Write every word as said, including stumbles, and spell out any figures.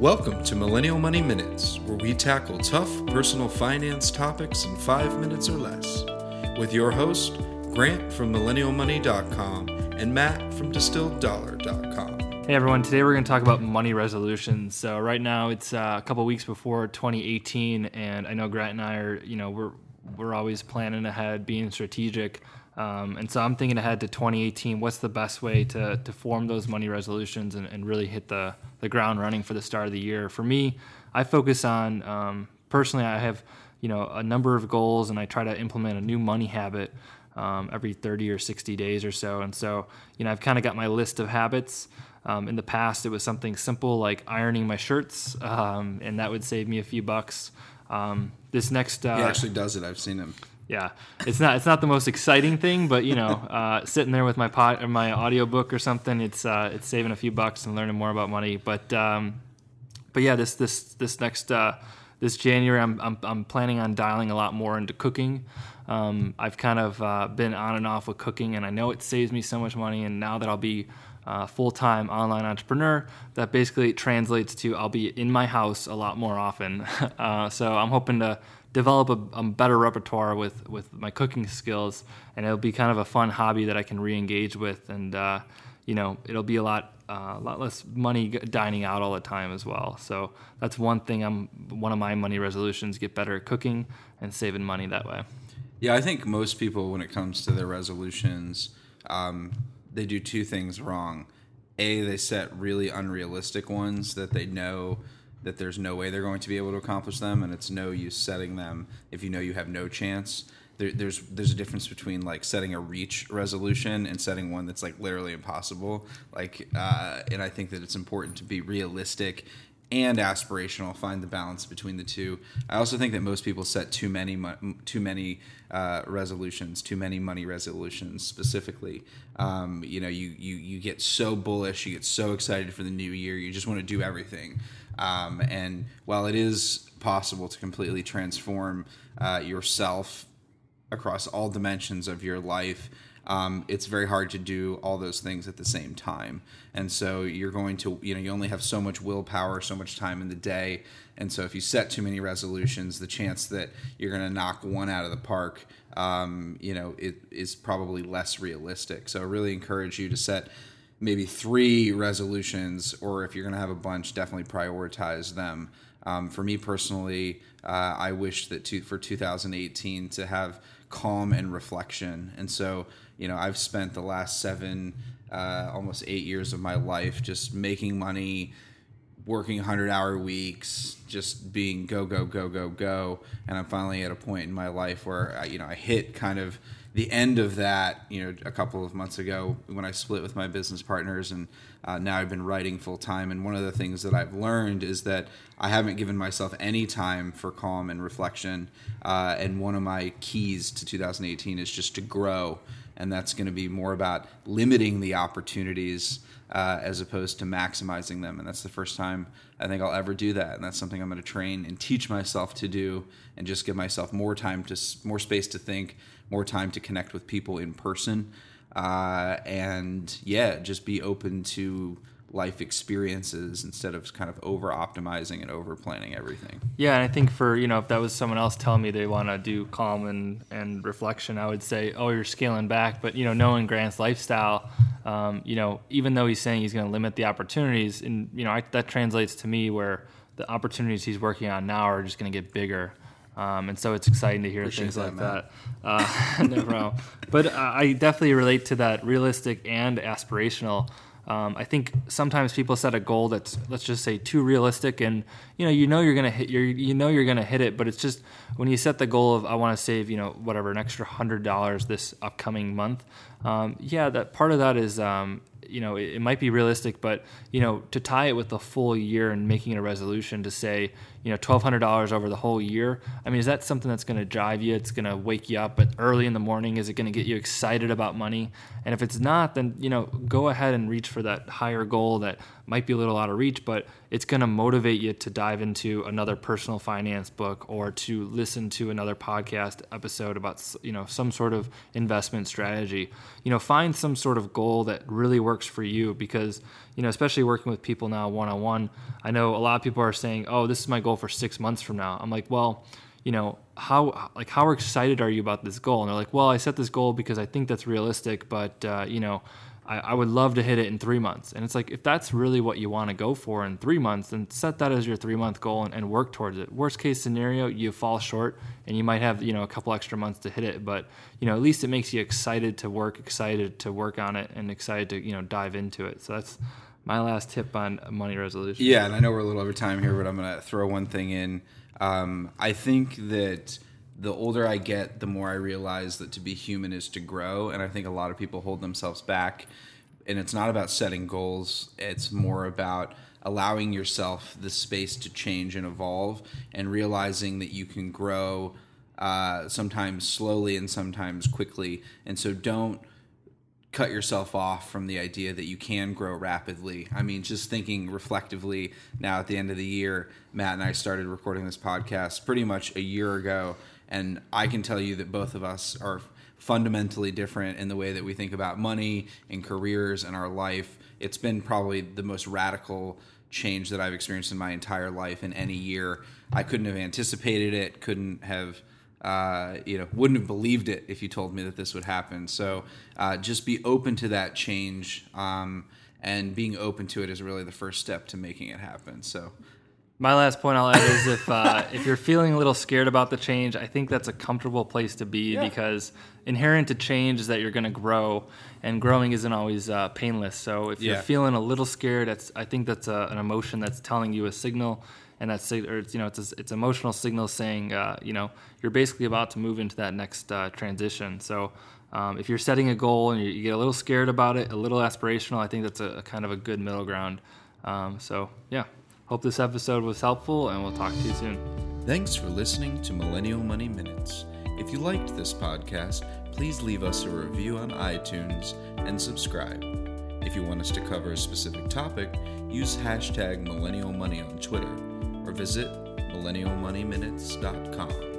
Welcome to Millennial Money Minutes, where we tackle tough personal finance topics in five minutes or less, with your host, Grant from millennial money dot com and Matt from distilled dollar dot com. Hey everyone, today we're going to talk about money resolutions. So right now it's uh, a couple weeks before twenty eighteen, and I know Grant and I are, you know, we're we're always planning ahead, being strategic. Um, and so I'm thinking ahead to twenty eighteen. What's the best way to to form those money resolutions and, and really hit the, the ground running for the start of the year? For me, I focus on, um, personally, I have, you know, a number of goals, and I try to implement a new money habit um, every thirty or sixty days or so. And so, you know, I've kind of got my list of habits. Um, in the past, it was something simple like ironing my shirts, um, and that would save me a few bucks. Um, this next... Uh, he actually does it. I've seen him. Yeah, it's not it's not the most exciting thing, but you know, uh, sitting there with my pot or my audiobook or something, it's uh, it's saving a few bucks and learning more about money. But um, but yeah, this this this next uh, this January, I'm, I'm I'm planning on dialing a lot more into cooking. Um, I've kind of uh, been on and off with cooking, and I know it saves me so much money. And now that I'll be Uh, full-time online entrepreneur, that basically translates to I'll be in my house a lot more often. Uh, so I'm hoping to develop a, a better repertoire with, with my cooking skills, and it'll be kind of a fun hobby that I can re-engage with, and uh, you know, it'll be a lot uh, a lot less money dining out all the time as well. So that's one thing. I'm one of my money resolutions: get better at cooking and saving money that way. Yeah, I think most people, when it comes to their resolutions, um, they do two things wrong. A, they set really unrealistic ones that they know that there's no way they're going to be able to accomplish them, and it's no use setting them if you know you have no chance. There, there's there's a difference between like setting a reach resolution and setting one that's like literally impossible. Like, uh, and I think that it's important to be realistic and aspirational. Find the balance between the two. I also think that most people set too many too many uh, resolutions, too many money resolutions specifically. Um, you know, you, you you get so bullish, you get so excited for the new year, you just want to do everything. Um, and while it is possible to completely transform uh, yourself across all dimensions of your life, Um, it's very hard to do all those things at the same time. And so you're going to, you know, you only have so much willpower, so much time in the day. And so if you set too many resolutions, the chance that you're going to knock one out of the park, um, you know, it is probably less realistic. So I really encourage you to set maybe three resolutions, or if you're going to have a bunch, definitely prioritize them. Um, for me personally, uh, I wish that to, for two thousand eighteen to have calm and reflection. And so, you know, I've spent the last seven, uh, almost eight years of my life just making money, working one hundred hour weeks, just being go, go, go, go, go. And I'm finally at a point in my life where, I, you know, I hit kind of the end of that, you know, a couple of months ago when I split with my business partners, and uh, now I've been writing full time. And one of the things that I've learned is that I haven't given myself any time for calm and reflection. Uh, and one of my keys to two thousand eighteen is just to grow. And that's going to be more about limiting the opportunities uh, as opposed to maximizing them. And that's the first time I think I'll ever do that. And that's something I'm going to train and teach myself to do, and just give myself more time to, more space to think, more time to connect with people in person. Uh, and yeah, just be open to life experiences instead of kind of over-optimizing and over-planning everything. Yeah, and I think for, you know, if that was someone else telling me they want to do calm and, and reflection, I would say, oh, you're scaling back. But, you know, knowing Grant's lifestyle, um, you know, even though he's saying he's going to limit the opportunities, and, you know, I, that translates to me where the opportunities he's working on now are just going to get bigger. Um, and so it's exciting to hear Appreciate things that, like man. that. Uh, no problem. But uh, I definitely relate to that realistic and aspirational. Um, I think sometimes people set a goal that's, let's just say, too realistic, and you know you know you're gonna hit you're, you know you're gonna hit it, but it's just when you set the goal of I want to save you know whatever an extra hundred dollars this upcoming month, um, yeah, that part of that is um, you know it, it might be realistic, but you know to tie it with the full year and making it a resolution to say you know twelve hundred dollars over the whole year. I mean, is that something that's gonna drive you? It's gonna wake you up at early in the morning. Is it gonna get you excited about money? And if it's not, then you know go ahead and reach for that higher goal that might be a little out of reach, but it's going to motivate you to dive into another personal finance book, or to listen to another podcast episode about, you know, some sort of investment strategy. You know, find some sort of goal that really works works for you, because, you know, especially working with people now one-on-one, I know a lot of people are saying, oh, this is my goal for six months from now. I'm like, well, you know, how, like, how excited are you about this goal? And they're like, well, I set this goal because I think that's realistic, but, uh, you know, I, I would love to hit it in three months. And it's like, if that's really what you want to go for in three months, then set that as your three month goal and, and work towards it. Worst case scenario, you fall short and you might have, you know, a couple extra months to hit it, but, you know, at least it makes you excited to work, excited to work on it, and excited to, you know, dive into it. So that's my last tip on money resolution. Yeah. And I know we're a little over time here, but I'm going to throw one thing in. Um, I think that the older I get, the more I realize that to be human is to grow. And I think a lot of people hold themselves back. And it's not about setting goals. It's more about allowing yourself the space to change and evolve, and realizing that you can grow uh, sometimes slowly and sometimes quickly. And so don't cut yourself off from the idea that you can grow rapidly. I mean, just thinking reflectively now at the end of the year, Matt and I started recording this podcast pretty much a year ago, and I can tell you that both of us are fundamentally different in the way that we think about money and careers and our life. It's been probably the most radical change that I've experienced in my entire life in any year. I couldn't have anticipated it, couldn't have Uh, you know, wouldn't have believed it if you told me that this would happen. So uh, just be open to that change, um, and being open to it is really the first step to making it happen. So my last point I'll add is if uh, if you're feeling a little scared about the change, I think that's a comfortable place to be, yeah. because inherent to change is that you're going to grow, and growing isn't always uh, painless. So if you're yeah. feeling a little scared, that's, I think that's a, an emotion that's telling you a signal. And that's, or it's, you know, it's a, it's emotional signal saying, uh, you know, you're basically about to move into that next uh, transition. So um, if you're setting a goal and you, you get a little scared about it, a little aspirational, I think that's a, a kind of a good middle ground. Um, so, yeah, hope this episode was helpful, and we'll talk to you soon. Thanks for listening to Millennial Money Minutes. If you liked this podcast, please leave us a review on iTunes and subscribe. If you want us to cover a specific topic, use hashtag Millennial Money on Twitter. Or visit millennial money minutes dot com.